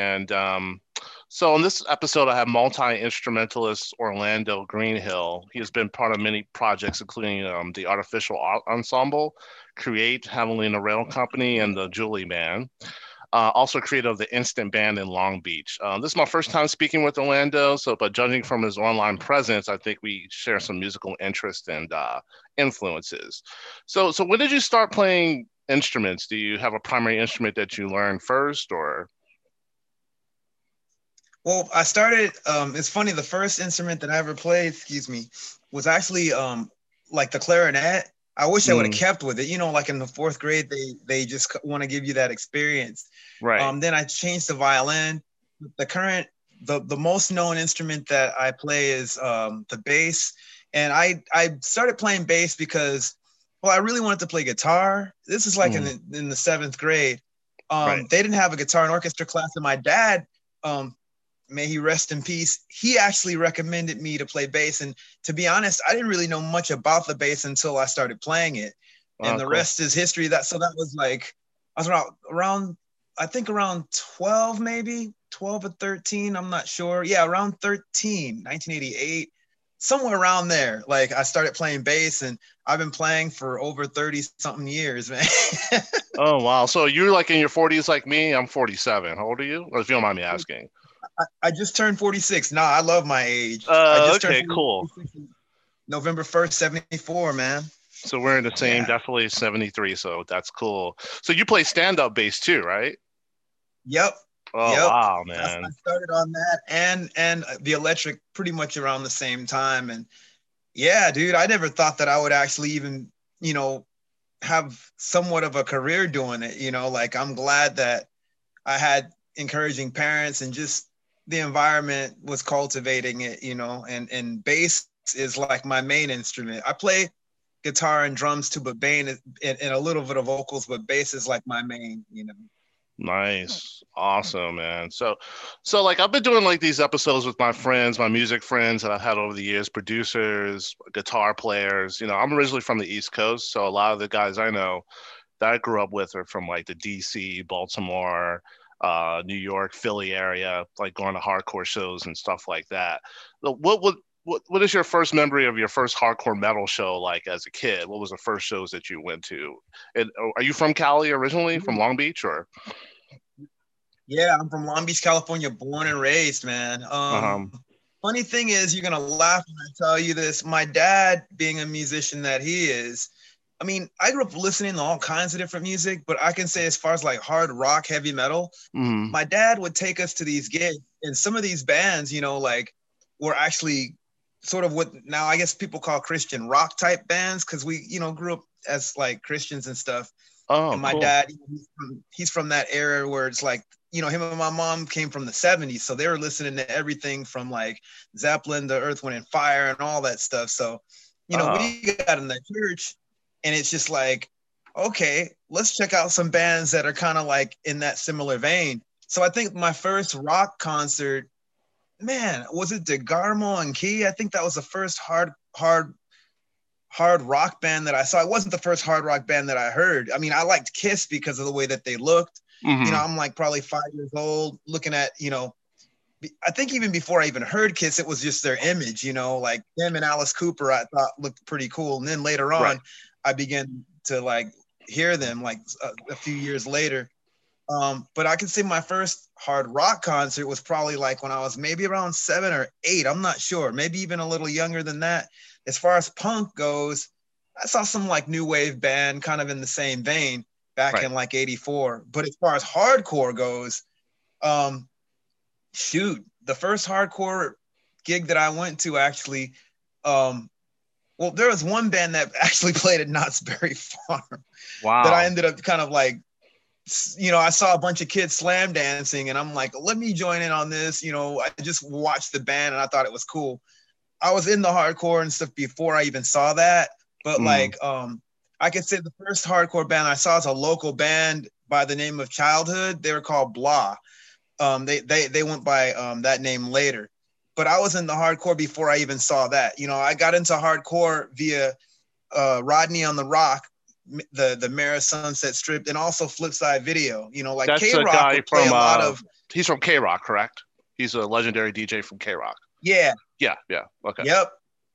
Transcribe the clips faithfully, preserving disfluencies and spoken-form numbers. And um, so in this episode, I have multi-instrumentalist Orlando Greenhill. He has been part of many projects, including um, the Artificial Art Ensemble, Kreator, Havelina Rail Company, and the Julie Band. Uh, also creator of the Instant Band in Long Beach. Uh, this is my first time speaking with Orlando, so but judging from his online presence, I think we share some musical interests and uh, influences. So, so when did you start playing instruments? Do you have a primary instrument that you learned first, or? Well, I started, um, it's funny, the first instrument that I ever played, excuse me, was actually um, like the clarinet. I wish I would have mm. kept with it, you know, like in the fourth grade, they they just want to give you that experience. Right. Um, then I changed to violin. The current, the, the most known instrument that I play is um, the bass. And I, I started playing bass because, well, I really wanted to play guitar. This is like mm. in, the, in the seventh grade. Um, right. They didn't have a guitar and orchestra class. And my dad, um, may he rest in peace, he actually recommended me to play bass. And to be honest, I didn't really know much about the bass until I started playing it. And oh, the cool. rest is history. That So that was like, I was around, around, I think around twelve, maybe twelve or thirteen. I'm not sure. Yeah, around thirteen, nineteen eighty-eight, somewhere around there. Like I started playing bass and I've been playing for over thirty something years, man. Oh, wow. So you're like in your forties like me. I'm forty-seven. How old are you? Or if you don't mind me asking. I just turned forty-six. Nah, I love my age. Uh, I just okay, turned cool. November first, seventy-four, man. So we're in the same, yeah. Definitely seventy-three. So that's cool. So you play stand-up bass too, right? Yep. Oh, yep. Wow, man. I started on that and, and the electric pretty much around the same time. And yeah, dude, I never thought that I would actually even, you know, have somewhat of a career doing it. You know, like I'm glad that I had encouraging parents and just the environment was cultivating it, you know, and, and bass is like my main instrument. I play guitar and drums too, but bass and, and a little bit of vocals, but bass is like my main, you know. Nice. Awesome, man. So, so like I've been doing like these episodes with my friends, my music friends that I've had over the years, producers, guitar players, you know, I'm originally from the East Coast. So a lot of the guys I know that I grew up with are from like the D C, Baltimore, Uh, New York, Philly area, like going to hardcore shows and stuff like that. What would what, what is your first memory of your first hardcore metal show like as a kid? What was the first shows that you went to? And are you from Cali originally, from Long Beach, or? Yeah, I'm from Long Beach, California, born and raised, man. Um, um, funny thing is, you're gonna laugh when I tell you this. My dad, being a musician that he is. I mean, I grew up listening to all kinds of different music, but I can say as far as like hard rock, heavy metal, mm. my dad would take us to these gigs and some of these bands, you know, like were actually sort of what now I guess people call Christian rock type bands because we, you know, grew up as like Christians and stuff. Oh, and my cool. dad, he's from, he's from that era where it's like, you know, him and my mom came from the seventies. So they were listening to everything from like Zeppelin to Earth, Wind and Fire and all that stuff. So, you know, uh-huh. we got in the church. And it's just like, okay, let's check out some bands that are kind of like in that similar vein. So I think my first rock concert, man, was it DeGarmo and Key? I think that was the first hard, hard, hard rock band that I saw. It wasn't the first hard rock band that I heard. I mean, I liked Kiss because of the way that they looked. Mm-hmm. You know, I'm like probably five years old looking at, you know, I think even before I even heard Kiss, it was just their image, you know, like them and Alice Cooper, I thought looked pretty cool. And then later on, right. I began to like hear them like a, a few years later. Um, but I can say my first hard rock concert was probably like when I was maybe around seven or eight. I'm not sure. Maybe even a little younger than that. As far as punk goes, I saw some like new wave band kind of in the same vein back right. in like eighty-four. But as far as hardcore goes, um, shoot, the first hardcore gig that I went to actually um, well, there was one band that actually played at Knott's Berry Farm. Wow. That I ended up kind of like, you know, I saw a bunch of kids slam dancing and I'm like, let me join in on this. You know, I just watched the band and I thought it was cool. I was in the hardcore and stuff before I even saw that. But mm. like, um, I could say the first hardcore band I saw is a local band by the name of Childhood. They were called Blah. Um, they, they, they went by um, that name later. But I was in the hardcore before I even saw that. You know, I got into hardcore via uh, Rodney on the Rock, the the Mara Sunset Strip, and also Flipside Video. You know, like K-Rock would play a lot of he's from K-Rock, correct? He's a legendary D J from K-Rock. Yeah. Yeah, yeah. Okay. Yep.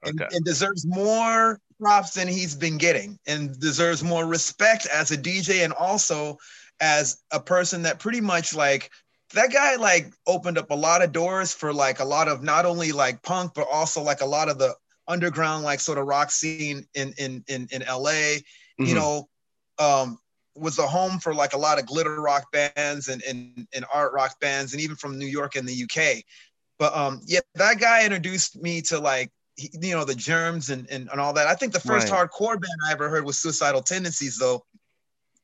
Okay. And, and deserves more props than he's been getting, and deserves more respect as a D J, and also as a person that pretty much, like, that guy, like, opened up a lot of doors for, like, a lot of not only, like, punk, but also, like, a lot of the underground, like, sort of rock scene in in in, in L A. Mm-hmm. You know, um, was a home for, like, a lot of glitter rock bands and, and, and art rock bands, and even from New York and the U K. But, um, yeah, that guy introduced me to, like, he, you know, the Germs and, and, and all that. I think the first right. hardcore band I ever heard was Suicidal Tendencies, though,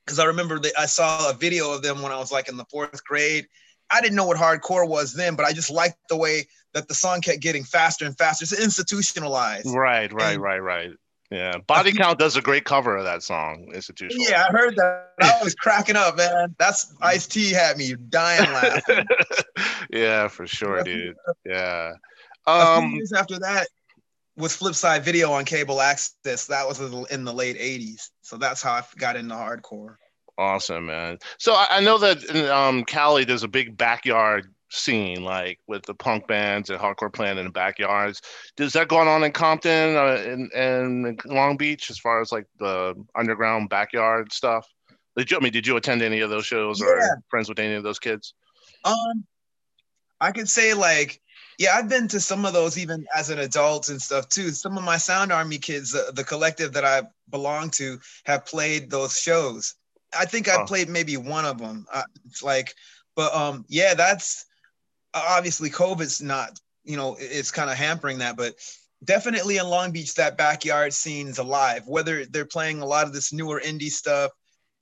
because I remember that I saw a video of them when I was, like, in the fourth grade. I didn't know what hardcore was then, but I just liked the way that the song kept getting faster and faster. It's institutionalized. Right, right, and, right, right. Yeah. Body Count does a great cover of that song, Institutionalized. Yeah, I heard that. I was cracking up, man. That's Ice-T had me dying laughing. Yeah, for sure, dude. Yeah. Um, a few years after that, with Flipside Video on cable access, that was in the late eighties. So that's how I got into hardcore. Awesome, man. So I, I know that in um, Cali, there's a big backyard scene, like with the punk bands and hardcore playing in the backyards. Is that going on in Compton uh, and, and Long Beach as far as like the underground backyard stuff? Did you, I mean, did you attend any of those shows yeah. or friends with any of those kids? Um, I could say like, yeah, I've been to some of those even as an adult and stuff too. Some of my Sound Army kids, uh, the collective that I belong to, have played those shows. I think I oh. played maybe one of them. I, it's like, but um, yeah, that's obviously COVID's not, you know, it's kind of hampering that, but definitely in Long Beach, that backyard scene's alive. Whether they're playing a lot of this newer indie stuff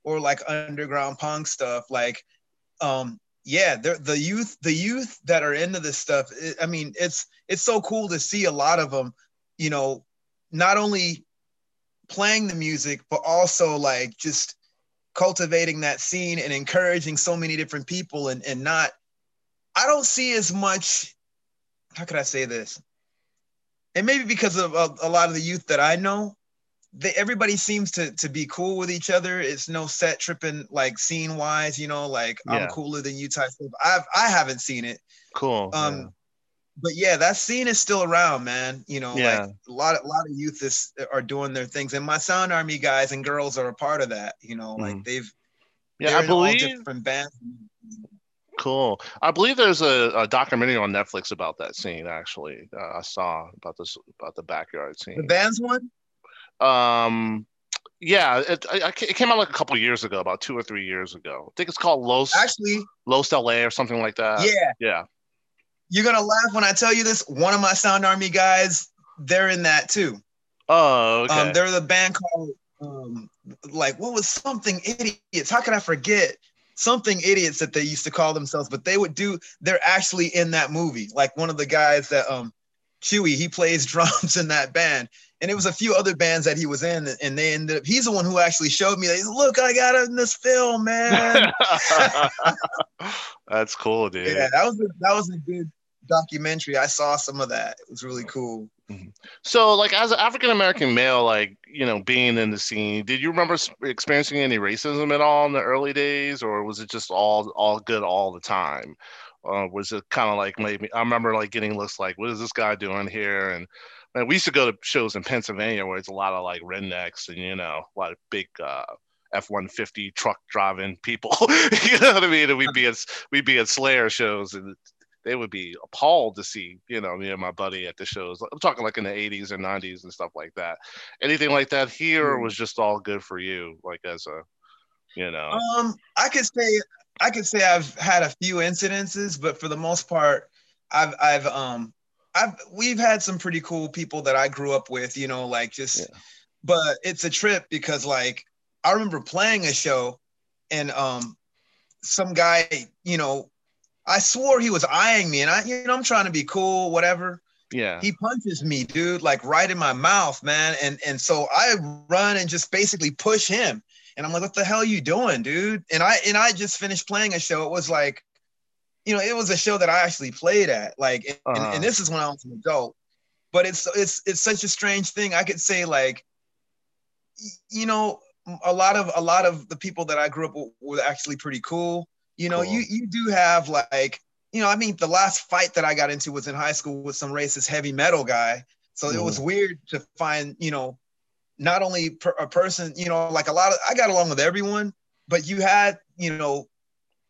or like underground punk stuff, like, um. Yeah, the youth, the youth that are into this stuff. It, I mean, it's it's so cool to see a lot of them, you know, not only playing the music, but also like just cultivating that scene and encouraging so many different people. And and not, I don't see as much. How could I say this? And maybe because of a, a lot of the youth that I know, they, everybody seems to to be cool with each other. It's no set tripping, like scene wise, you know, like yeah. I'm cooler than you type stuff. I've I haven't seen it. Cool. Um, yeah. But yeah, that scene is still around, man. You know, yeah. like a lot of a lot of youth is are doing their things, and my Sound Army guys and girls are a part of that. You know, like mm. they've yeah, I in believe all different bands. Cool. I believe there's a, a documentary on Netflix about that scene. Actually, uh, I saw about this about the backyard scene. The band's one. Um, yeah, it, I, it came out like a couple of years ago, about two or three years ago. I think it's called Los, actually, Los L A or something like that. Yeah, yeah. You're gonna laugh when I tell you this. One of my Sound Army guys, they're in that too. Oh, okay. Um, they're the band called um, like what was something idiots? How could I forget? Something idiots that they used to call themselves, but they would do. They're actually in that movie. Like one of the guys that um, Chewy, he plays drums in that band. And it was a few other bands that he was in, and they ended up, he's the one who actually showed me, like, look, I got it in this film, man. That's cool, dude. Yeah, that was a, that was a good documentary. I saw some of that. It was really cool. So, like, as an African-American male, like, you know, being in the scene, did you remember experiencing any racism at all in the early days, or was it just all, all good all the time? Uh, was it kind of like, maybe, I remember, like, getting looks like, what is this guy doing here? And man, we used to go to shows in Pennsylvania where it's a lot of like rednecks and, you know, a lot of big uh, F one fifty truck driving people. You know what I mean? And we'd be, at, we'd be at Slayer shows and they would be appalled to see, you know, me and my buddy at the shows. I'm talking like in the eighties and nineties and stuff like that. Anything like that here was just all good for you, like as a, you know. Um, I could say I could say I've had a few incidences, but for the most part, I've I've um. I've, we've had some pretty cool people that I grew up with, you know, like just, yeah. but it's a trip because like, I remember playing a show and um, some guy, you know, I swore he was eyeing me and I, you know, I'm trying to be cool, whatever. Yeah. He punches me, dude, like right in my mouth, man. And, and so I run and just basically push him and I'm like, what the hell are you doing, dude? And I, and I just finished playing a show. It was like, you know, it was a show that I actually played at, like, and, uh-huh. and, and this is when I was an adult, but it's, it's, it's such a strange thing. I could say like, you know, a lot of, a lot of the people that I grew up with were actually pretty cool. You know, cool. you you do have like, you know, I mean, the last fight that I got into was in high school with some racist heavy metal guy. So mm. it was weird to find, you know, not only per, a person, you know, like a lot of, I got along with everyone, but you had, you know,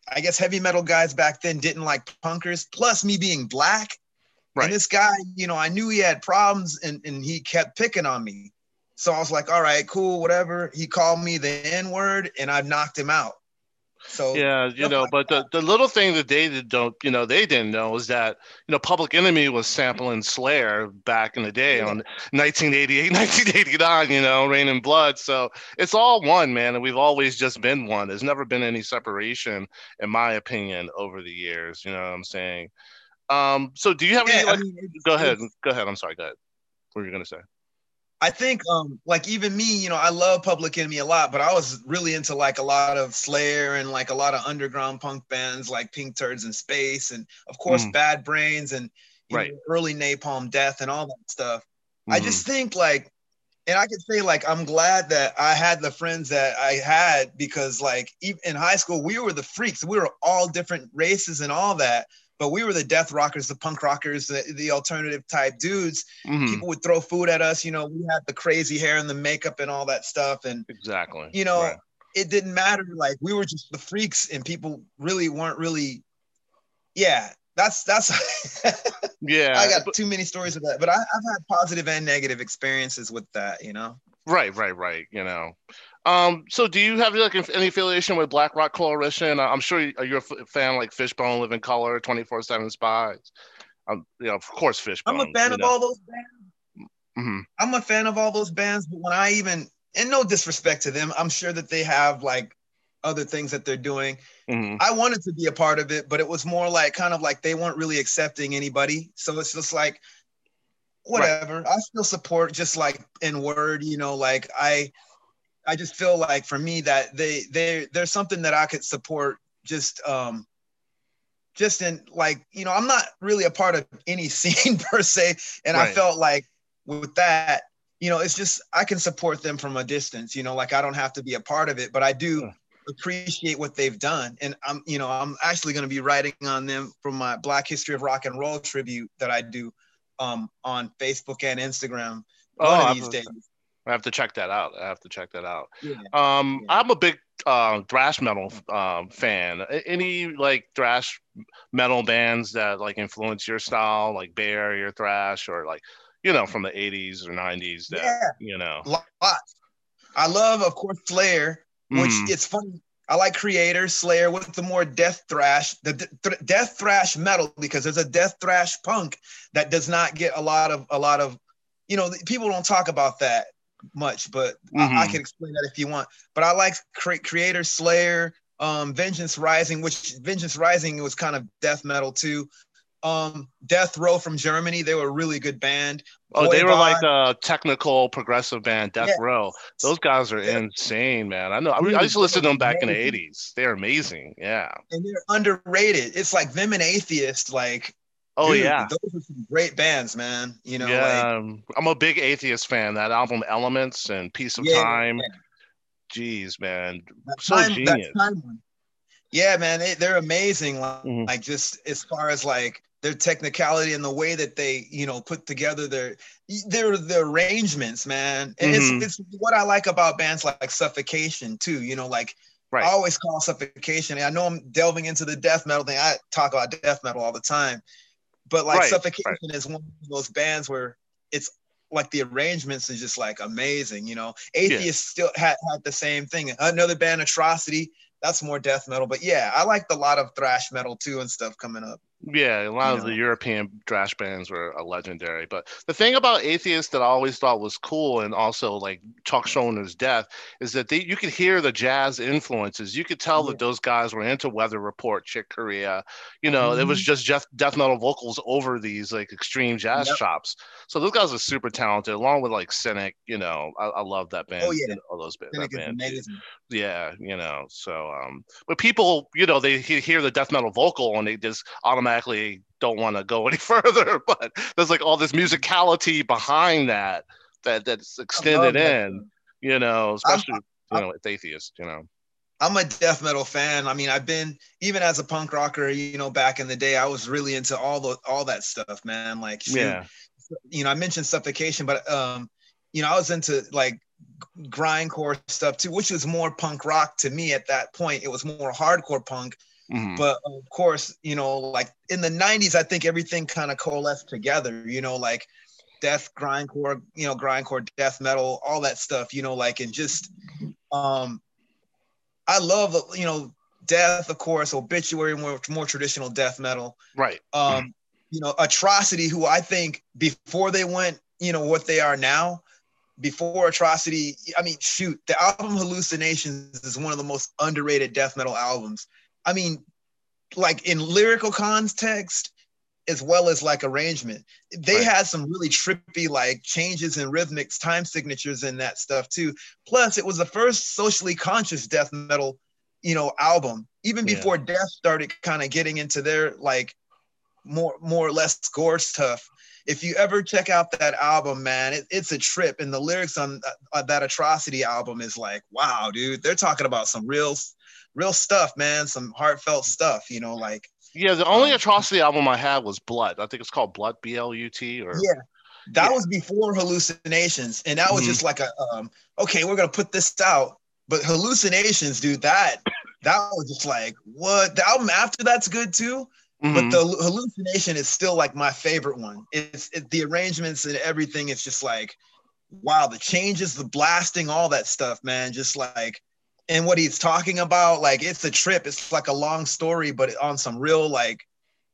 I guess heavy metal guys back then didn't like punkers, plus me being black. Right. And this guy, you know, I knew he had problems and, and he kept picking on me. So I was like, all right, cool, whatever. He called me the N-word and I knocked him out. So yeah, you know, like but the, the little thing that they did don't, you know, they didn't know is that, you know, Public Enemy was sampling Slayer back in the day yeah. on nineteen eighty-eight, nineteen eighty-nine, you know, Rain and Blood. So it's all one, man. And we've always just been one. There's never been any separation, in my opinion, over the years. You know what I'm saying? Um, so do you have yeah, any, like, I mean, go ahead, go ahead. I'm sorry, go ahead. What were you going to say? I think, um, like, even me, you know, I love Public Enemy a lot, but I was really into, like, a lot of Slayer and, like, a lot of underground punk bands like Pink Turds in Space and, of course, mm. Bad Brains and right. know, early Napalm Death and all that stuff. Mm. I just think, like, and I could say, like, I'm glad that I had the friends that I had because, like, even in high school, we were the freaks. We were all different races and all that. But we were the death rockers, the punk rockers, the, the alternative type dudes. Mm-hmm. People would throw food at us. You know, we had the crazy hair and the makeup and all that stuff. And exactly, you know, right. it didn't matter. Like we were just the freaks, and people really weren't really. Yeah, that's that's. yeah, I got but, too many stories of that, but I, I've had positive and negative experiences with that. You know. Right, right, right. You know. Um, so do you have like any affiliation with Black Rock Coalition? I'm sure you're a fan like Fishbone, Living Color, twenty-four seven Spies. Um, you know, of course, Fishbone. I'm a fan of know. all those bands. Mm-hmm. I'm a fan of all those bands, but when I even, and no disrespect to them, I'm sure that they have like other things that they're doing. Mm-hmm. I wanted to be a part of it, but it was more like kind of like they weren't really accepting anybody. So it's just like, whatever. Right. I still support just like in word, you know, like I... I just feel like for me that they they there's something that I could support just um just in like, you know, I'm not really a part of any scene per se. And right. I felt like with that, you know, it's just I can support them from a distance, you know, like I don't have to be a part of it, but I do yeah. appreciate what they've done. And I'm, you know, I'm actually going to be writing on them for my Black History of Rock and Roll tribute that I do um on Facebook and Instagram oh, one of these days. I have to check that out. I have to check that out. Yeah, um, yeah. I'm a big uh, thrash metal um, fan. Any like thrash metal bands that like influence your style, like Bay Area thrash, or like, you know, from the eighties or nineties? That yeah. you know, lots. I love, of course, Slayer, which mm. it's funny. I like Kreator, Slayer with the more death thrash, the th- death thrash metal, because there's a death thrash punk that does not get a lot of a lot of, you know, people don't talk about that much, but mm-hmm. I, I can explain that if you want. But I like Cre- Kreator, Slayer, um, Vengeance Rising, which Vengeance Rising was kind of death metal too. Um, Death Row from Germany, they were a really good band. Oh, Boy they were Bond. Like a technical progressive band, Death yeah. Row. Those guys are yeah. insane, man. I know. I, I used to listen to them back in the eighties. They're amazing. Yeah. And they're underrated. It's like them and Atheist, like. Oh, dude, yeah. Those are some great bands, man. You know, yeah, like, I'm a big Atheist fan. That album, Elements and Piece of yeah, Time. Man. Jeez, man. That so time, genius. That time one. Yeah, man. They, they're amazing. Like, mm-hmm. like, just as far as like their technicality and the way that they, you know, put together their their, their arrangements, man. And mm-hmm. it's, it's what I like about bands like, like Suffocation, too. You know, like. Right. I always call Suffocation. I know I'm delving into the death metal thing. I talk about death metal all the time. But like right, Suffocation right. is one of those bands where it's like the arrangements is just like amazing, you know. Atheist yeah. still had, had the same thing. Another band, Atrocity, that's more death metal. But yeah, I liked a lot of thrash metal too and stuff coming up. Yeah, a lot you of know. The European thrash bands were legendary. But the thing about Atheist that I always thought was cool, and also like Chuck Schoener's death, is that they, you could hear the jazz influences. You could tell yeah. that those guys were into Weather Report, Chick Corea. You know, mm-hmm. it was just death, death metal vocals over these like extreme jazz yep. chops. So those guys are super talented, along with like Cynic. You know, I, I love that band. Oh yeah, all those bands. Cynic is amazing. Yeah, you know. So, um, but people, you know, they hear the death metal vocal and they just automatically. Don't want to go any further, but there's like all this musicality behind that that that's extended that. in, you know, especially I, I, you know, it's Atheist, you know. I'm a death metal fan. I mean, I've been, even as a punk rocker, you know, back in the day, I was really into all the, all that stuff, man. Like, shoot, yeah. you know, I mentioned Suffocation, but, um, you know, I was into like grindcore stuff too, which was more punk rock to me at that point. It was more hardcore punk. Mm-hmm. But of course, you know, like in the nineties, I think everything kind of coalesced together, you know, like death, grindcore, you know, grindcore, death metal, all that stuff, you know, like, and just, um, I love, you know, death, of course, Obituary, more, more traditional death metal. Right. Um, mm-hmm. You know, Atrocity, who I think before they went, you know, what they are now, before Atrocity, I mean, shoot, the album Hallucinations is one of the most underrated death metal albums. I mean, like in lyrical context, as well as like arrangement, they right. had some really trippy like changes in rhythmics, time signatures and that stuff too. Plus it was the first socially conscious death metal, you know, album, even yeah. before Death started kind of getting into their like more, more or less gore stuff. If you ever check out that album, man, it, it's a trip. And the lyrics on uh, that Atrocity album is like, wow, dude, they're talking about some real, real stuff, man. Some heartfelt stuff, you know, like, yeah, the only Atrocity album I had was Blood. I think it's called Blood, B L U T. Or yeah, that yeah. was before Hallucinations, and that was mm-hmm. just like a um, okay, we're gonna put this out. But Hallucinations, dude, that that was just like what the album after that's good too. Mm-hmm. But the Hallucination is still like my favorite one. It's it, the arrangements and everything. It's just like wow, the changes, the blasting, all that stuff, man. Just like. And what he's talking about, like, it's a trip. It's like a long story, but on some real, like,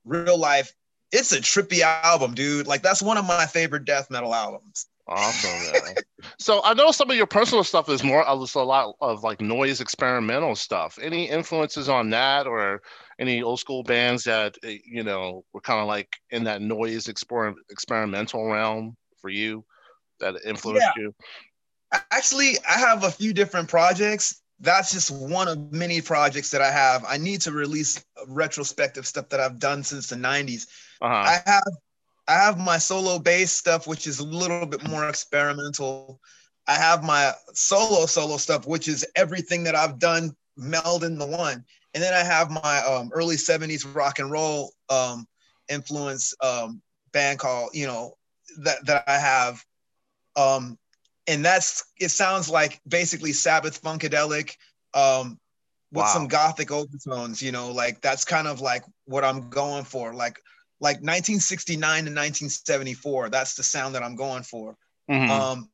real life. It's a trippy album, dude. Like, that's one of my favorite death metal albums. Awesome, man. So I know some of your personal stuff is more, there's a lot of, like, noise experimental stuff. Any influences on that or any old school bands that, you know, were kind of, like, in that noise exper- experimental realm for you that influenced yeah. you? Actually, I have a few different projects. That's just one of many projects that I have. I need to release retrospective stuff that I've done since the nineties. Uh-huh. I have I have my solo bass stuff, which is a little bit more experimental. I have my solo solo stuff, which is everything that I've done melded into one. And then I have my um, early seventies rock and roll um, influence um, band called, you know, that, that I have. Um, And that's, it sounds like basically Sabbath Funkadelic um, with wow. some Gothic overtones, you know, like that's kind of like what I'm going for. Like, like nineteen sixty-nine to nineteen seventy-four, that's the sound that I'm going for. Mm-hmm. Um,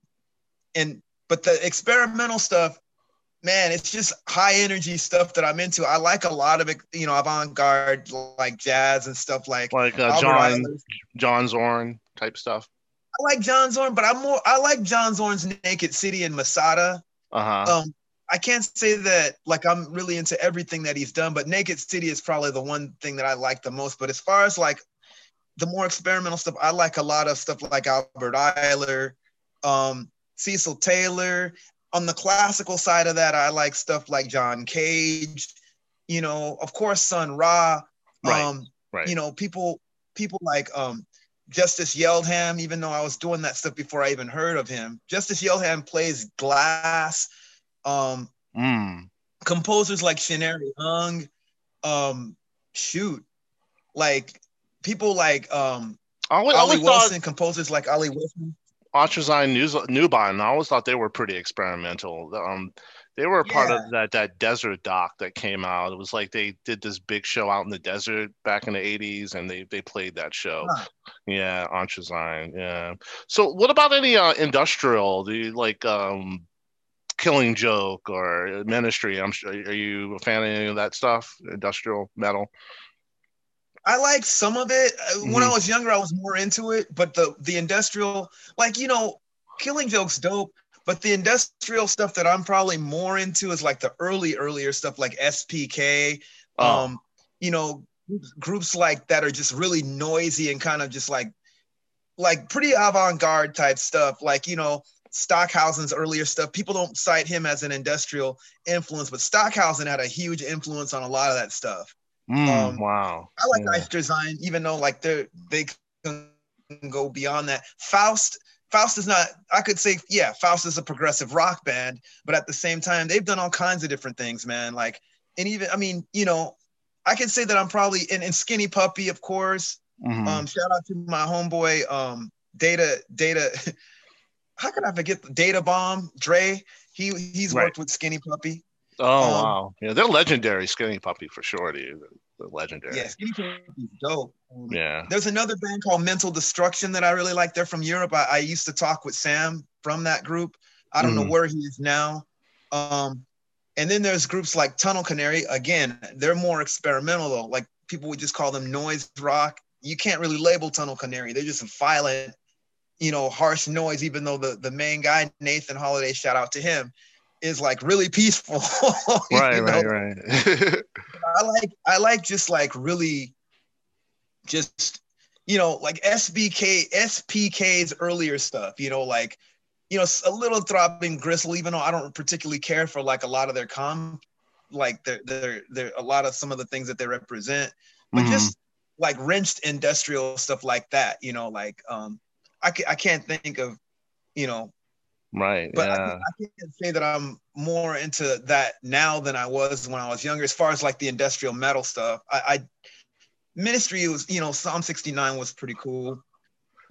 and, but the experimental stuff, man, it's just high energy stuff that I'm into. I like a lot of it, you know, avant-garde, like jazz and stuff like. Like uh, John, John Zorn type stuff. I like John Zorn, but I'm more. I like John Zorn's Naked City and Masada. Uh-huh. Um, I can't say that like I'm really into everything that he's done, but Naked City is probably the one thing that I like the most. But as far as like the more experimental stuff, I like a lot of stuff like Albert Eiler, um, Cecil Taylor. On the classical side of that, I like stuff like John Cage. You know, of course, Sun Ra. Right. Um, right. You know, people people like. Um, Justice Yeldham, even though I was doing that stuff before I even heard of him. Justice Yeldham plays glass. Um, mm. Composers like Shineri Hung, um, shoot, like people like um, always, Olly always Wilson, thought, composers like Olly Wilson. Atrozine Nubine, I always thought they were pretty experimental. Um, they were a yeah. part of that that desert doc that came out. It was like they did this big show out in the desert back in the eighties, and they they played that show. Huh. Yeah, Atrozine. Yeah. So, what about any uh, industrial? Do you like um, Killing Joke or Ministry? I'm sure. Are you a fan of any of that stuff? Industrial metal. I like some of it. Mm-hmm. When I was younger, I was more into it. But the the industrial, like you know, Killing Joke's dope. But the industrial stuff that I'm probably more into is like the early, earlier stuff like S P K, oh. um, you know, groups like that are just really noisy and kind of just like, like pretty avant-garde type stuff. Like, you know, Stockhausen's earlier stuff. People don't cite him as an industrial influence, but Stockhausen had a huge influence on a lot of that stuff. Mm, um, wow. I like yeah. Eistertzine, even though like they're, they can go beyond that. Faust. Faust is not, I could say, yeah, Faust is a progressive rock band, but at the same time, they've done all kinds of different things, man. Like, and even, I mean, you know, I can say that I'm probably in, in Skinny Puppy, of course. Mm-hmm. Um, shout out to my homeboy, um, Data, Data. How could I forget the Data Bomb, Dre? He he's right. worked with Skinny Puppy. Oh, um, wow. Yeah, they're legendary, Skinny Puppy, for sure, dude. They're legendary. Yeah, Skinny Puppy's dope. Um, yeah. There's another band called Mental Destruction that I really like. They're from Europe. I, I used to talk with Sam from that group. I don't mm. know where he is now. Um, and then there's groups like Tunnel Canary. Again, they're more experimental, though. Like, people would just call them noise rock. You can't really label Tunnel Canary. They're just violent, you know, harsh noise, even though the, the main guy, Nathan Holiday, shout out to him, is like really peaceful. right, you know? right, right, right. I like, I like just like really just, you know, like S B K, S P K's earlier stuff, you know, like, you know, a little throbbing gristle, even though I don't particularly care for like a lot of their com, like their, their, their, a lot of some of the things that they represent, but mm-hmm. just like wrenched industrial stuff like that, you know, like, um, I I can't think of, you know, right. But yeah. I, I can't say that I'm more into that now than I was when I was younger. As far as like the industrial metal stuff, I, I Ministry was, you know, Psalm sixty-nine was pretty cool.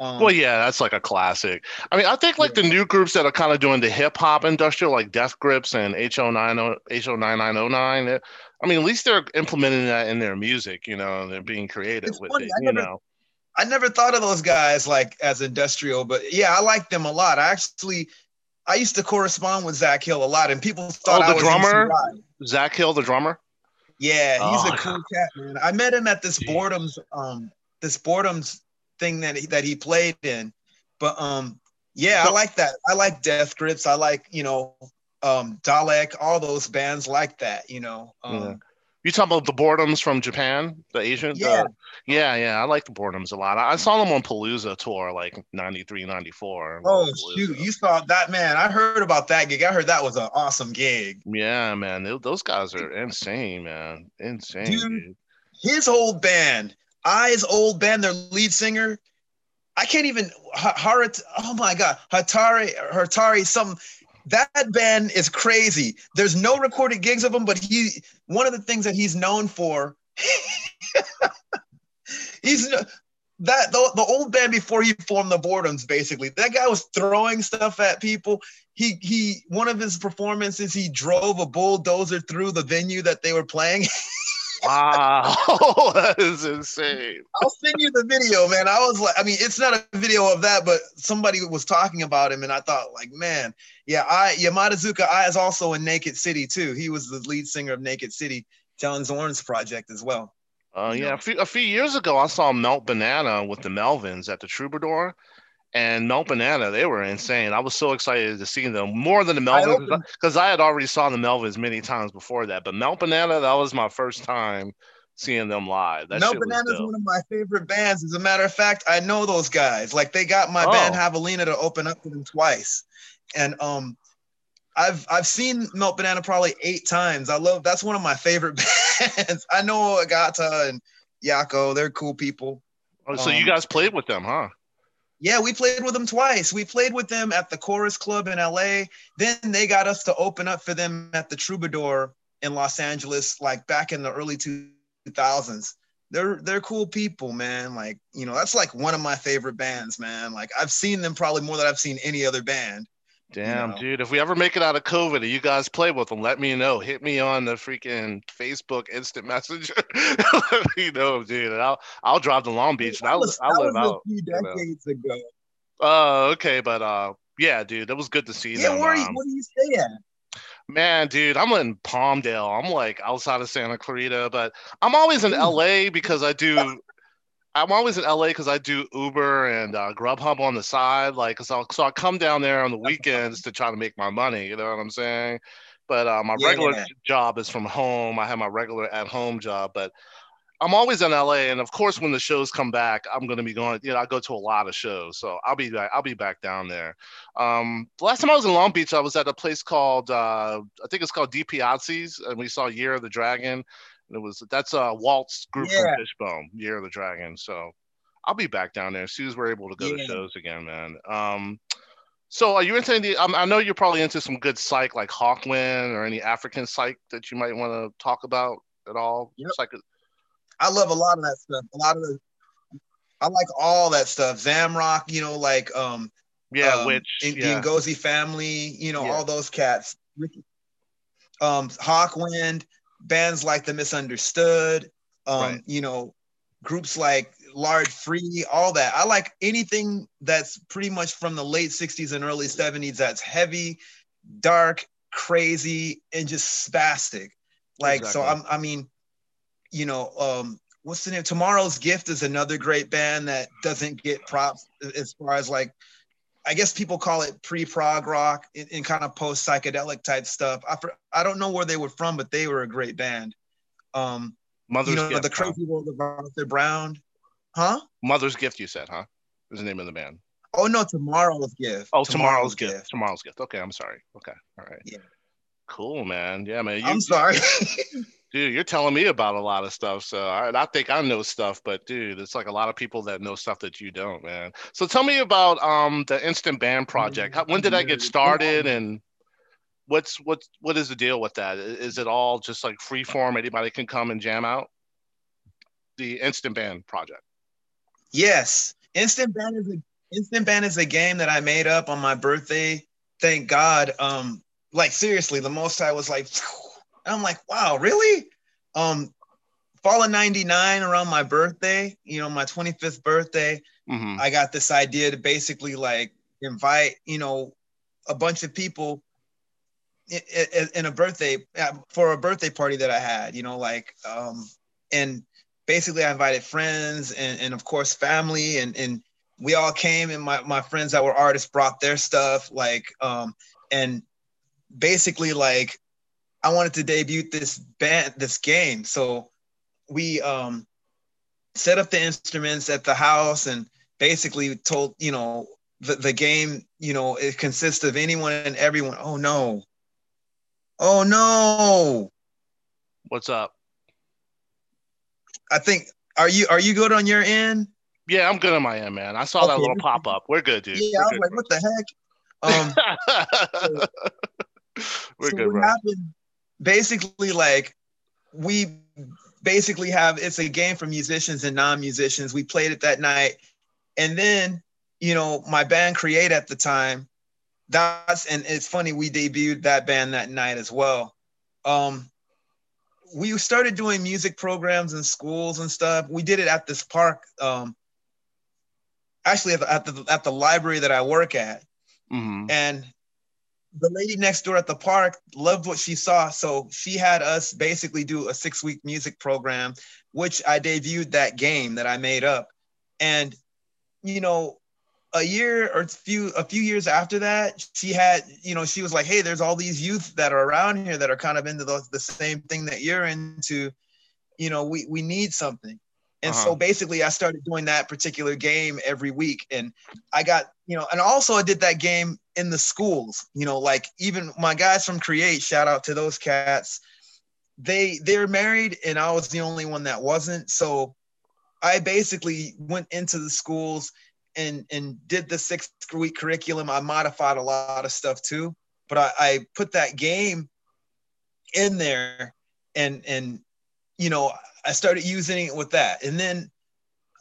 Um, well, yeah, that's like a classic. I mean, I think like yeah. the new groups that are kind of doing the hip hop industrial, like Death Grips and H O nine nine oh nine. I mean, at least they're implementing that in their music, you know, and they're being creative it's with funny. it, you never- know. I never thought of those guys like as industrial, but yeah, I like them a lot. I actually, I used to correspond with Zach Hill a lot, and people thought oh, the I was drummer, Zach Hill, the drummer. Yeah, he's oh, a cool cat, man. I met him at this Jeez. Boredoms, um, this Boredoms thing that he, that he played in. But um, yeah, so, I like that. I like Death Grips. I like, you know, um, Dalek. All those bands like that, you know. Um, yeah. You talking about the Boredoms from Japan, the Asian? Yeah. The, yeah, yeah. I like the Boredoms a lot. I, I saw them on Palooza tour, like ninety-three, ninety-four. Oh, shoot. You saw that, man. I heard about that gig. I heard that was an awesome gig. Yeah, man. They, those guys are insane, man. Insane, dude, dude. His old band, I's old band, their lead singer. I can't even, Harat, oh my God, Hatari, Hatari, something. That band is crazy. There's no recorded gigs of him, but he one of the things that he's known for. he's that the, the old band before he formed the Boredoms. Basically, that guy was throwing stuff at people. He he. One of his performances, he drove a bulldozer through the venue that they were playing. Wow, that is insane. I'll send you the video, man. I was like, I mean, it's not a video of that, but somebody was talking about him, and I thought, like, man, yeah, I Yamadazuka I is also in Naked City too. He was the lead singer of Naked City, John Zorn's project as well. Oh uh, yeah, know? a few a few years ago, I saw Melt Banana with the Melvins at the Troubadour, and Melt Banana, they were insane. I was so excited to see them more than the Melvins because I, I had already saw the Melvins many times before that. But Melt Banana, that was my first time seeing them live. That Melt Banana is one of my favorite bands. As a matter of fact, I know those guys. Like they got my oh. band Havelina to open up for them twice, and um, I've I've seen Melt Banana probably eight times. I love that's one of my favorite bands. I know Agata and Yako. They're cool people. Oh, so um, you guys played with them, huh? Yeah, we played with them twice. We played with them at the Chorus Club in L A. Then they got us to open up for them at the Troubadour in Los Angeles, like back in the early two thousands. They're they're cool people, man. Like, you know, that's like one of my favorite bands, man. Like I've seen them probably more than I've seen any other band. Damn, you know? Dude. If we ever make it out of COVID and you guys play with them, let me know. Hit me on the freaking Facebook instant messenger. Let me know, dude. And I'll I'll drive to Long Beach. Dude, and I'll, was, I'll live out. That was a few decades you know. ago. Oh, uh, okay. But, uh, yeah, dude, that was good to see yeah, them. Yeah, where um, are you, what do you stay at? Man, dude, I'm in Palmdale. I'm, like, outside of Santa Clarita. But I'm always in L A because I do – I'm always in L A because I do Uber and uh, Grubhub on the side, like, so, so I come down there on the weekends to try to make my money, you know what I'm saying? But uh, my yeah, regular yeah. job is from home. I have my regular at-home job, but I'm always in L A, and of course, when the shows come back, I'm going to be going, you know, I go to a lot of shows, so I'll be back, I'll be back down there. Um, the last time I was in Long Beach, I was at a place called, uh, I think it's called D. Piazzi's, and we saw Year of the Dragon. It was that's a uh, Walt's group yeah. from Fishbone, Year of the Dragon. So I'll be back down there as soon as we're able to go yeah. to shows again, man. Um, so are you into any, um, I know you're probably into some good psych like Hawkwind or any African psych that you might want to talk about at all? Yep. Psych- I love a lot of that stuff. A lot of the, I like all that stuff. Zamrock, you know, like, um, yeah, um, which, in, yeah. the Ngozi family, you know, yeah. all those cats. Um, Hawkwind, bands like The Misunderstood, um, right. you know, groups like Lard Free, all that. I like anything that's pretty much from the late sixties and early seventies that's heavy, dark, crazy, and just spastic. Like, exactly. so I'm, I mean, you know, um, what's the name? Tomorrow's Gift is another great band that doesn't get props as far as like, I guess people call it pre-prog rock and kind of post-psychedelic type stuff. I, I don't know where they were from, but they were a great band. Um, Mother's you know, Gift. The Crazy World of Arthur Brown. Huh? Mother's Gift, you said, huh? Is the name of the band. Oh, no, Tomorrow's Gift. Oh, Tomorrow's, Tomorrow's Gift. Gift. Tomorrow's Gift. Okay, I'm sorry. Okay, all right. Yeah. Cool, man. Yeah, man. You, I'm sorry. Dude, you're telling me about a lot of stuff. So I, I think I know stuff, but dude, it's like a lot of people that know stuff that you don't, man. So tell me about um the Instant Band project. How, when did that get started, and what's what what is the deal with that? Is it all just like free form? Anybody can come and jam out? The Instant Band project. Yes, Instant Band is a Instant Band is a game that I made up on my birthday. Thank God. Um, like seriously, the most I was like. And I'm like, wow, really? Um, fall of ninety-nine around my birthday, you know, my twenty-fifth birthday, mm-hmm. I got this idea to basically like invite, you know, a bunch of people in, in, in a birthday, for a birthday party that I had, you know, like, um, and basically I invited friends and, and of course, family, and, and we all came, and my, my friends that were artists brought their stuff, like, um, and basically like, I wanted to debut this band, this game. So we um, set up the instruments at the house and basically told, you know, the, the game, you know, it consists of anyone and everyone. Oh, no. Oh, no. What's up? I think, are you are you good on your end? Yeah, I'm good on my end, man. I saw okay. that little pop up. We're good, dude. Yeah, We're I was good. Like, what the heck? Um, We're so good, what happened, basically, like, we basically have, it's a game for musicians and non-musicians. We played it that night. And then, you know, my band Kreator at the time, that's, and it's funny, we debuted that band that night as well. Um, we started doing music programs in schools and stuff. We did it at this park, um, actually at the, at the, at the library that I work at. Mm-hmm. And the lady next door at the park loved what she saw. So she had us basically do a six week music program, which I debuted that game that I made up. And, you know, a year or a few, a few years after that, she had, you know, she was like, hey, there's all these youth that are around here that are kind of into the, the same thing that you're into. You know, we, we need something. And uh-huh. so basically I started doing that particular game every week, and I got, you know, and also I did that game in the schools, you know, like even my guys from Kreator, shout out to those cats. They, they're married, and I was the only one that wasn't. So I basically went into the schools and, and did the six week curriculum. I modified a lot of stuff too, but I, I put that game in there, and, and, you know, I started using it with that. And then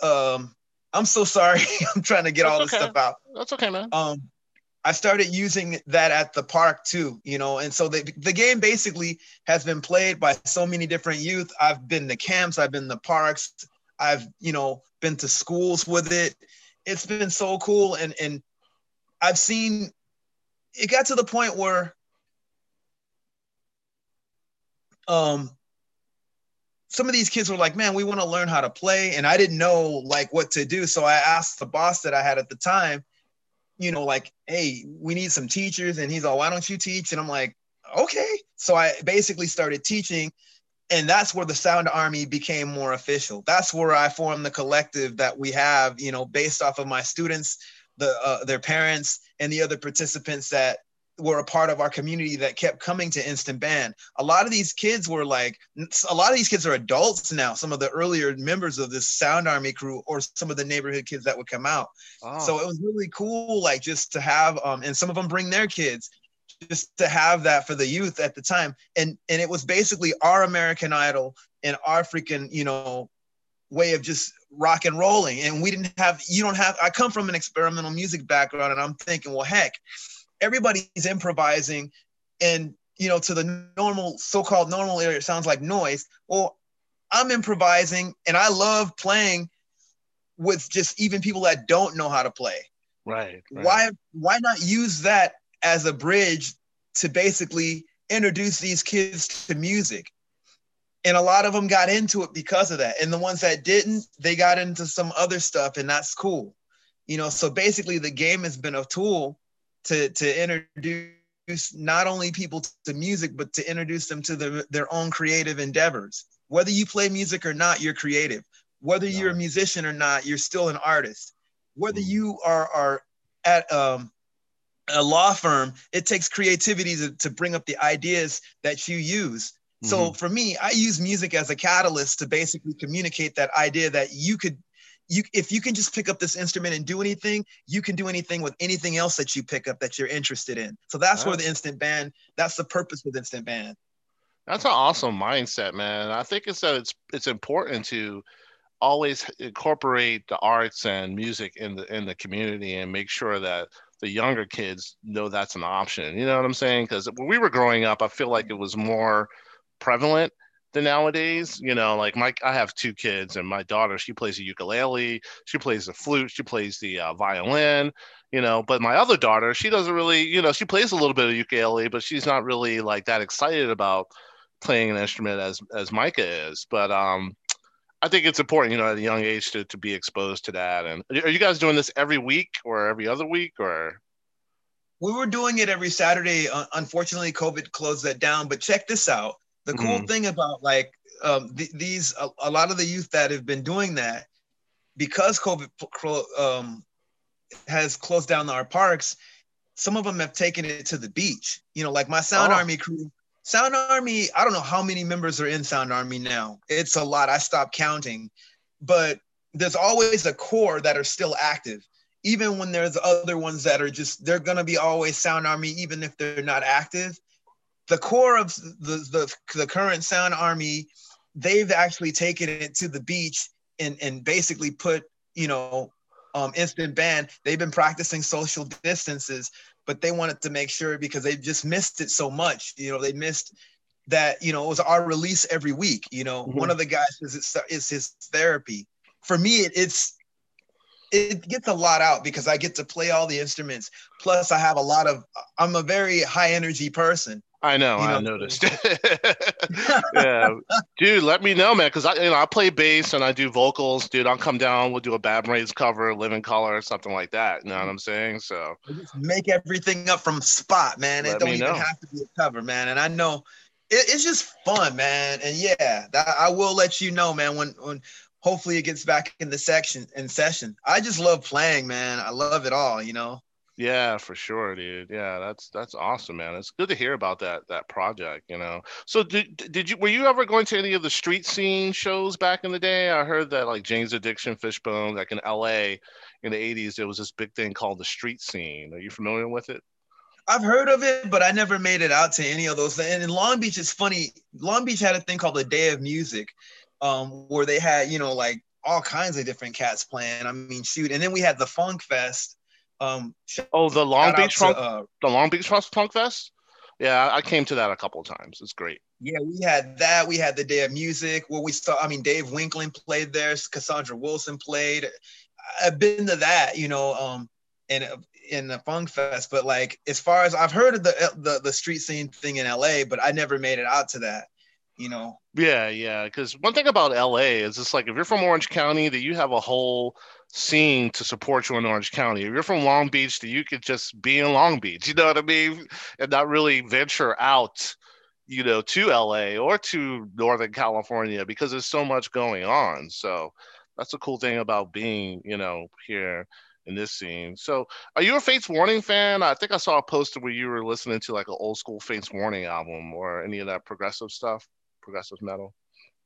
um, I'm so sorry. I'm trying to get That's all this okay. stuff out. That's okay, man. Um, I started using that at the park too, you know, and so the, the game basically has been played by so many different youth. I've been to camps. I've been to parks. I've, you know, been to schools with it. It's been so cool. And, and I've seen, it got to the point where um. some of these kids were like, man, we want to learn how to play. And I didn't know like what to do. So I asked the boss that I had at the time, you know, like, hey, we need some teachers. And he's all, why don't you teach? And I'm like, okay. So I basically started teaching, and that's where the Sound Army became more official. That's where I formed the collective that we have, you know, based off of my students, the, uh, their parents, and the other participants that were a part of our community that kept coming to Instant Band. A lot of these kids were like, a lot of these kids are adults now. Some of the earlier members of this Sound Army crew, or some of the neighborhood kids that would come out. Oh. So it was really cool, like just to have, um, and some of them bring their kids, just to have that for the youth at the time. And, and it was basically our American Idol and our freaking, you know, way of just rock and rolling. And we didn't have, you don't have, I come from an experimental music background, and I'm thinking, well, heck, everybody's improvising, and, you know, to the normal, so-called normal area, it sounds like noise. Well, I'm improvising, and I love playing with just even people that don't know how to play. Right. right. Why, why not use that as a bridge to basically introduce these kids to music? And a lot of them got into it because of that. And the ones that didn't, they got into some other stuff, and that's cool. You know, so basically the game has been a tool to to introduce not only people to music, but to introduce them to the, their own creative endeavors. Whether you play music or not, you're creative. Whether no. you're a musician or not, you're still an artist. Whether mm. you are, are at um, a law firm, it takes creativity to, to bring up the ideas that you use. So mm-hmm. for me, I use music as a catalyst to basically communicate that idea that you could, you if you can just pick up this instrument and do anything, you can do anything with anything else that you pick up that you're interested in. So that's wow. where the Instant Band, that's the purpose with Instant Band. That's an awesome mindset, man. I think it's, it's it's important to always incorporate the arts and music in the in the community and make sure that the younger kids know that's an option. You know what I'm saying? Because when we were growing up, I feel like it was more prevalent than nowadays. You know, like my I have two kids, and my daughter, she plays the ukulele, she plays the flute, she plays the uh, violin, you know, but my other daughter, she doesn't really, you know, she plays a little bit of ukulele, but she's not really like that excited about playing an instrument as as Micah is. But um I think it's important, you know, at a young age to, to be exposed to that. And are you guys doing this every week or every other week, or? We were doing it every Saturday. Uh, unfortunately, COVID closed that down, but check this out. The cool mm-hmm. thing about like um, th- these, a, a lot of the youth that have been doing that, because COVID um, has closed down our parks, some of them have taken it to the beach. You know, like my Sound oh. Army crew, Sound Army, I don't know how many members are in Sound Army now. It's a lot. I stopped counting. But there's always a core that are still active. Even when there's other ones that are just, they're going to be always Sound Army, even if they're not active. The core of the, the the current Sound Army, they've actually taken it to the beach and, and basically put, you know, um, Instant Band. They've been practicing social distances, but they wanted to make sure, because they just missed it so much. You know, they missed that, you know, it was our release every week. You know, mm-hmm. one of the guys says it's, it's his therapy. For me, it, it's, it gets a lot out because I get to play all the instruments. Plus I have a lot of, I'm a very high energy person. I know, you know, I noticed. Yeah, dude, let me know, man, because I, you know, I play bass and I do vocals, dude. I'll come down, we'll do a Bad Brains cover, Living Color, or something like that. You know what I'm saying? So just make everything up from spot, man. It don't even know. Have to be a cover, man. And I know it, it's just fun, man. And yeah, that, I will let you know, man. When when hopefully it gets back in the section in session. I just love playing, man. I love it all, you know. Yeah, for sure, dude. Yeah, that's that's awesome, man. It's good to hear about that that project, you know. So did did you were you ever going to any of the street scene shows back in the day? I heard that like Jane's Addiction, Fishbone, like in L A in the eighties, there was this big thing called the street scene. Are you familiar with it? I've heard of it, but I never made it out to any of those. And in Long Beach, it's funny. Long Beach had a thing called the Day of Music, um, where they had, you know, like all kinds of different cats playing. I mean, shoot. And then we had the Funk Fest. Um, oh, the Long Beach Funk, to, uh, the Long Beach Funk Fest. Yeah, I came to that a couple of times. It's great. Yeah, we had that. We had the Day of Music where we saw. I mean, Dave Winklin played there. Cassandra Wilson played. I've been to that, you know, um, and in the Funk Fest. But like, as far as I've heard of the the, the street scene thing in L A, but I never made it out to that. You know. Yeah, yeah. Because one thing about L A is it's like if you're from Orange County, that you have a whole scene to support you in Orange County. If you're from Long Beach, that you could just be in Long Beach. You know what I mean? And not really venture out, you know, to L A or to Northern California because there's so much going on. So that's the cool thing about being, you know, here in this scene. So are you a Fate's Warning fan? I think I saw a poster where you were listening to like an old school Fate's Warning album or any of that progressive stuff, progressive metal.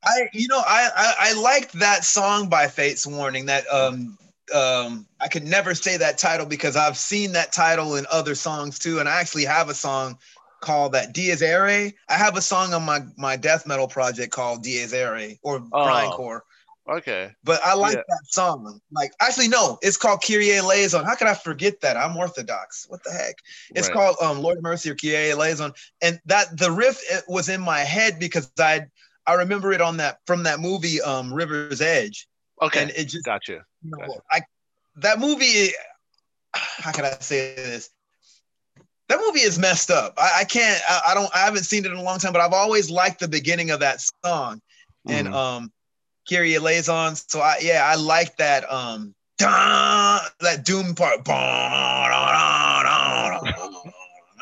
I, you know, I, I, I liked that song by Fate's Warning that, um, um, I could never say that title because I've seen that title in other songs too. And I actually have a song called that Dies Irae. I have a song on my, my death metal project called Dies Irae or grindcore. Oh, okay. But I like yeah. that song. Like, actually, no, it's called Kyrie Eleison. How could I forget that? I'm Orthodox. What the heck? It's right. called um, Lord Mercy or Kyrie Eleison. And that the riff it was in my head because I, I remember it on that from that movie, um, River's Edge. Okay, and it just gotcha. You know, gotcha. I that movie. How can I say this? That movie is messed up. I, I can't. I, I don't. I haven't seen it in a long time, but I've always liked the beginning of that song, mm-hmm. and um, Kyrie Eleison. So I yeah, I like that um, that doom part.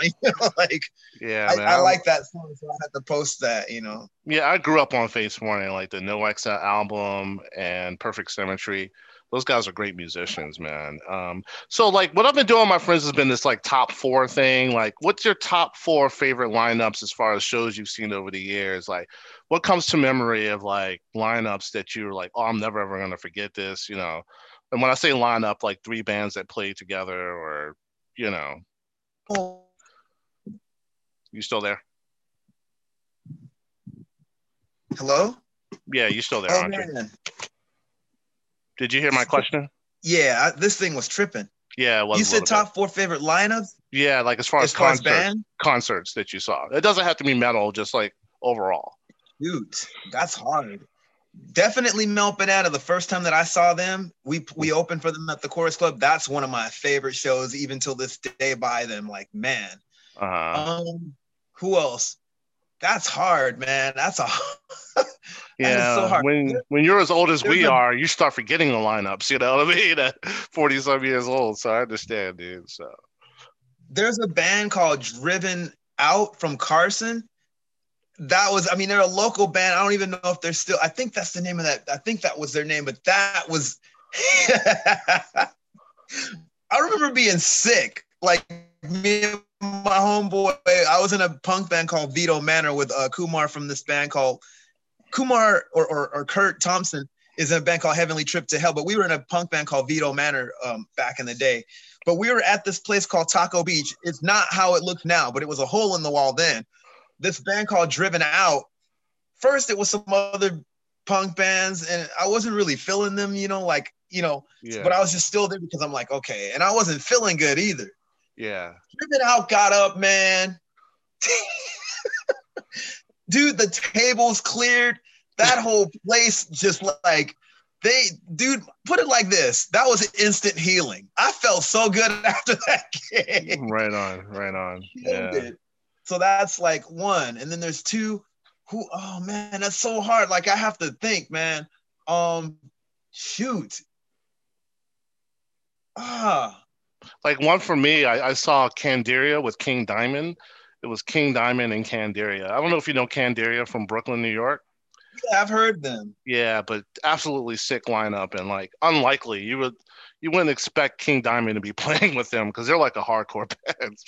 You know, like yeah, I, man, I, I like that song, so I had to post that. You know. Yeah, I grew up on Fate's Warning, like the No Exit album and Perfect Symmetry. Those guys are great musicians, man. Um, so like, what I've been doing, my friends, has been this like top four thing. Like, what's your top four favorite lineups as far as shows you've seen over the years? Like, what comes to memory of like lineups that you were like, oh, I'm never ever gonna forget this, you know? And when I say lineup, like three bands that played together, or you know. Oh. You still there? Hello? Yeah, you're still there, oh, aren't man. you? Did you hear my question? Yeah, I, this thing was tripping. Yeah, it was. You said top bit. four favorite lineups? Yeah, like as far as, as, far as concerts, concerts that you saw. It doesn't have to be metal, just like overall. Dude, that's hard. Definitely Melt Banana. The first time that I saw them, we we opened for them at the Chorus Club. That's one of my favorite shows, even till this day, by them. Like, man. Uh-huh. Um, who else? That's hard, man. That's a that yeah. So hard. When when you're as old as There's we a, are, you start forgetting the lineups. You know what I mean? At forty some years old, so I understand, dude. So there's a band called Driven Out from Carson. That was, I mean, they're a local band. I don't even know if they're still. I think that's the name of that. I think that was their name, but that was. I remember being sick, like me. My homeboy, I was in a punk band called Vito Manor with uh, Kumar from this band called Kumar or, or or Kurt Thompson is in a band called Heavenly Trip to Hell. But we were in a punk band called Vito Manor um, back in the day. But we were at this place called Taco Beach. It's not how it looked now, but it was a hole in the wall then. This band called Driven Out. First, it was some other punk bands, and I wasn't really feeling them, you know, like, you know, yeah. but I was just still there because I'm like, okay, and I wasn't feeling good either. Yeah. Driven Out got up, man. Dude, the tables cleared. That whole place just like, they, dude, put it like this. That was instant healing. I felt so good after that game. Right on, right on. Yeah. So that's like one. And then there's two who, oh man, that's so hard. Like I have to think, man. Um, shoot. Ah. Like one for me, I, I saw Candiria with King Diamond. It was King Diamond and Candiria. I don't know if you know Candiria from Brooklyn, New York. Yeah, I've heard them. Yeah, but absolutely sick lineup and like unlikely. You would you wouldn't expect King Diamond to be playing with them because they're like a hardcore band. It's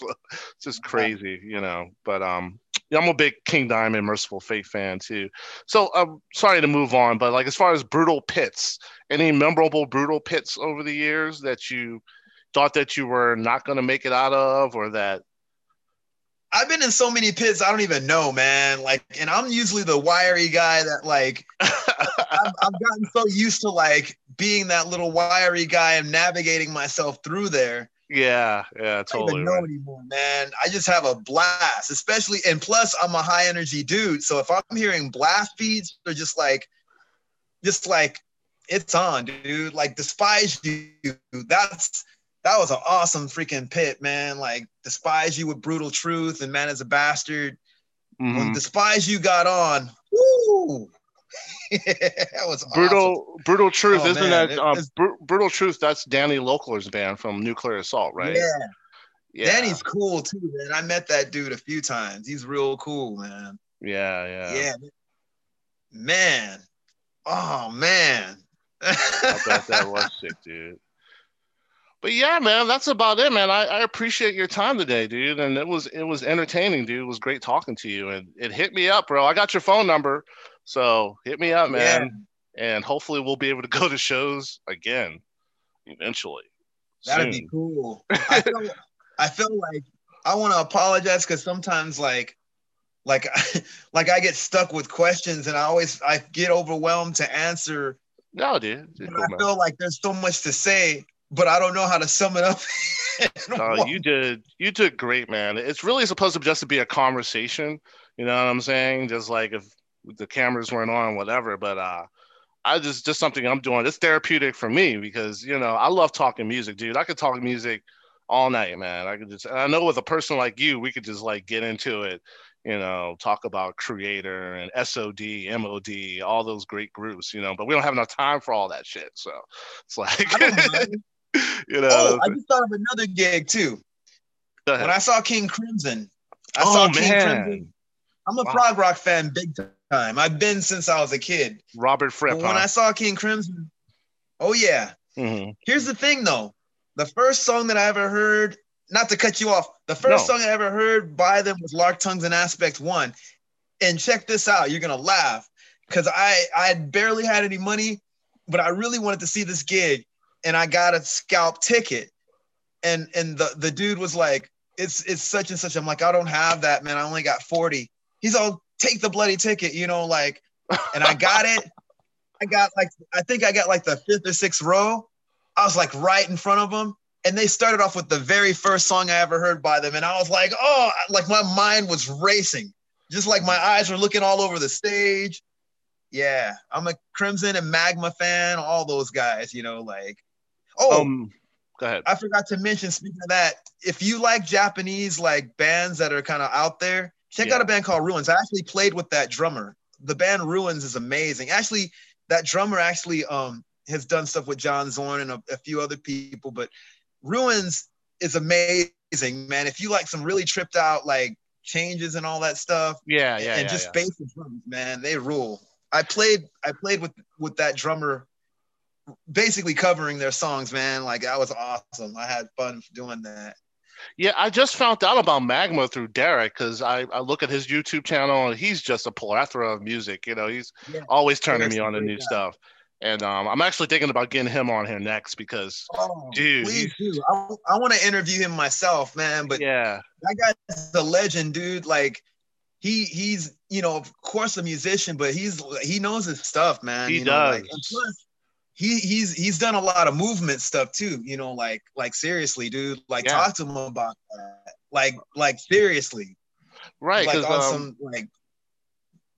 just crazy, you know. But um, yeah, I'm a big King Diamond, Merciful Fate fan too. So I'm sorry to move on, but like as far as brutal pits, any memorable brutal pits over the years that you thought that you were not going to make it out of, or that? I've been in so many pits, I don't even know, man. Like, and I'm usually the wiry guy that like, I've, I've gotten so used to like being that little wiry guy and navigating myself through there. Yeah. Yeah. Totally. I don't even know right. anymore, man. I just have a blast, especially, and plus I'm a high energy dude. So if I'm hearing blast beats, they're just like, just like it's on, dude, like Despise You. That's, That was an awesome freaking pit, man. Like, Despise You with Brutal Truth and Man is a Bastard. Mm-hmm. When Despise You got on, woo! That was brutal, awesome. Brutal Truth, oh, isn't man. that? Uh, Br- brutal Truth, that's Danny Locklear's band from Nuclear Assault, right? Yeah. yeah. Danny's cool, too, man. I met that dude a few times. He's real cool, man. Yeah, yeah. Yeah. Man. Oh, man. I thought that was sick, dude. But yeah, man, that's about it, man. I, I appreciate your time today, dude. And it was it was entertaining, dude. It was great talking to you. And it hit me up, bro. I got your phone number. So hit me up, man. Yeah. And hopefully we'll be able to go to shows again eventually. That'd soon. Be cool. I feel, I feel like I want to apologize because sometimes like like like I get stuck with questions and I always I get overwhelmed to answer. No, dude. I matter. Feel like there's so much to say, but I don't know how to sum it up. No, you did. You did great, man. It's really supposed to just to be a conversation. You know what I'm saying? Just like if the cameras weren't on, whatever. But uh, I just just something I'm doing. It's therapeutic for me because, you know, I love talking music, dude. I could talk music all night, man. I could just. And I know with a person like you, we could just like get into it. You know, talk about Kreator and S O D, M O D, all those great groups. You know, but we don't have enough time for all that shit. So it's like. You know, oh, I just thought of another gig too. When I saw King Crimson, I oh, saw King man. Crimson. I'm a wow. prog rock fan, big time. I've been since I was a kid. Robert Fripp. But when huh? I saw King Crimson, oh yeah. Mm-hmm. Here's the thing, though. The first song that I ever heard, not to cut you off, the first no. song I ever heard by them was Lark Tongues and Aspect One. And check this out, you're gonna laugh because I I barely had any money, but I really wanted to see this gig. And I got a scalp ticket, and and the, the dude was like, it's it's such and such. I'm like, I don't have that, man. I only got forty. He's all, take the bloody ticket, you know, like. And I got it. I got like, I think I got like the fifth or sixth row. I was like right in front of them, and they started off with the very first song I ever heard by them, and I was like, oh, like my mind was racing, just like my eyes were looking all over the stage. Yeah, I'm a Crimson and Magma fan, all those guys, you know, like. Oh, um, go ahead. I forgot to mention, speaking of that, if you like Japanese like bands that are kind of out there, check yeah. out a band called Ruins. I actually played with that drummer. The band Ruins is amazing. Actually, that drummer actually um has done stuff with John Zorn and a, a few other people, but Ruins is amazing, man. If you like some really tripped out like changes and all that stuff, yeah, yeah, and, and yeah, just yeah. bass and drums, man, they rule. I played, I played with with that drummer. Basically covering their songs, man. Like, that was awesome. I had fun doing that. Yeah, I just found out about Magma through Derek because I, I look at his YouTube channel and he's just a plethora of music. You know, he's yeah. always turning me on to new yeah. stuff. And um, I'm actually thinking about getting him on here next because, oh, dude. Please do. I, I want to interview him myself, man. But yeah, that guy's a legend, dude. Like, he he's, you know, of course a musician, but he's he knows his stuff, man. He you does. Know, like, and plus, He he's he's done a lot of movement stuff too, you know, like like seriously, dude. Like yeah. talk to him about that. Like like seriously. Right. Like on um, some like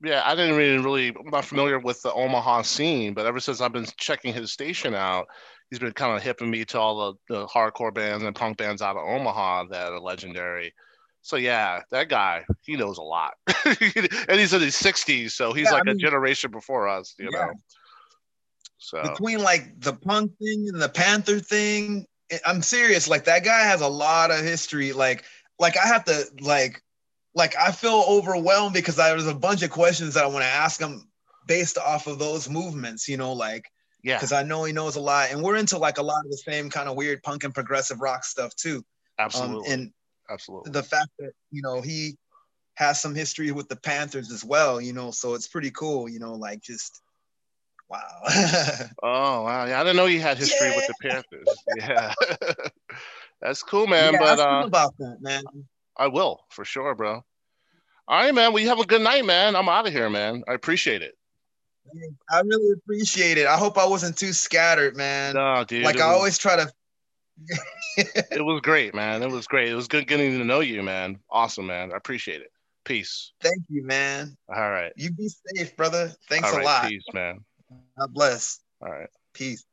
Yeah, I didn't really really I'm not familiar with the Omaha scene, but ever since I've been checking his station out, he's been kind of hipping me to all the, the hardcore bands and punk bands out of Omaha that are legendary. So yeah, that guy, he knows a lot. And he's in his sixties, so he's yeah, like I mean, a generation before us, you yeah. know. So. Between like the punk thing and the Panther thing, I'm serious. Like that guy has a lot of history. Like, like I have to like, like I feel overwhelmed because I, there's a bunch of questions that I want to ask him based off of those movements. You know, like yeah, because I know he knows a lot, and we're into like a lot of the same kind of weird punk and progressive rock stuff too. Absolutely, um, and absolutely the fact that you know he has some history with the Panthers as well. You know, so it's pretty cool. You know, like just. Wow. Oh, wow. Yeah, I didn't know you had history yeah. with the Panthers. Yeah. That's cool, man. Yeah, but uh, about that, man. I will, for sure, bro. All right, man. Well, you have a good night, man. I'm out of here, man. I appreciate it. I really appreciate it. I hope I wasn't too scattered, man. No, dude. Like, I was... always try to... It was great, man. It was great. It was good getting to know you, man. Awesome, man. I appreciate it. Peace. Thank you, man. All right. You be safe, brother. Thanks All right, a lot. Peace, man. God bless. All right. Peace.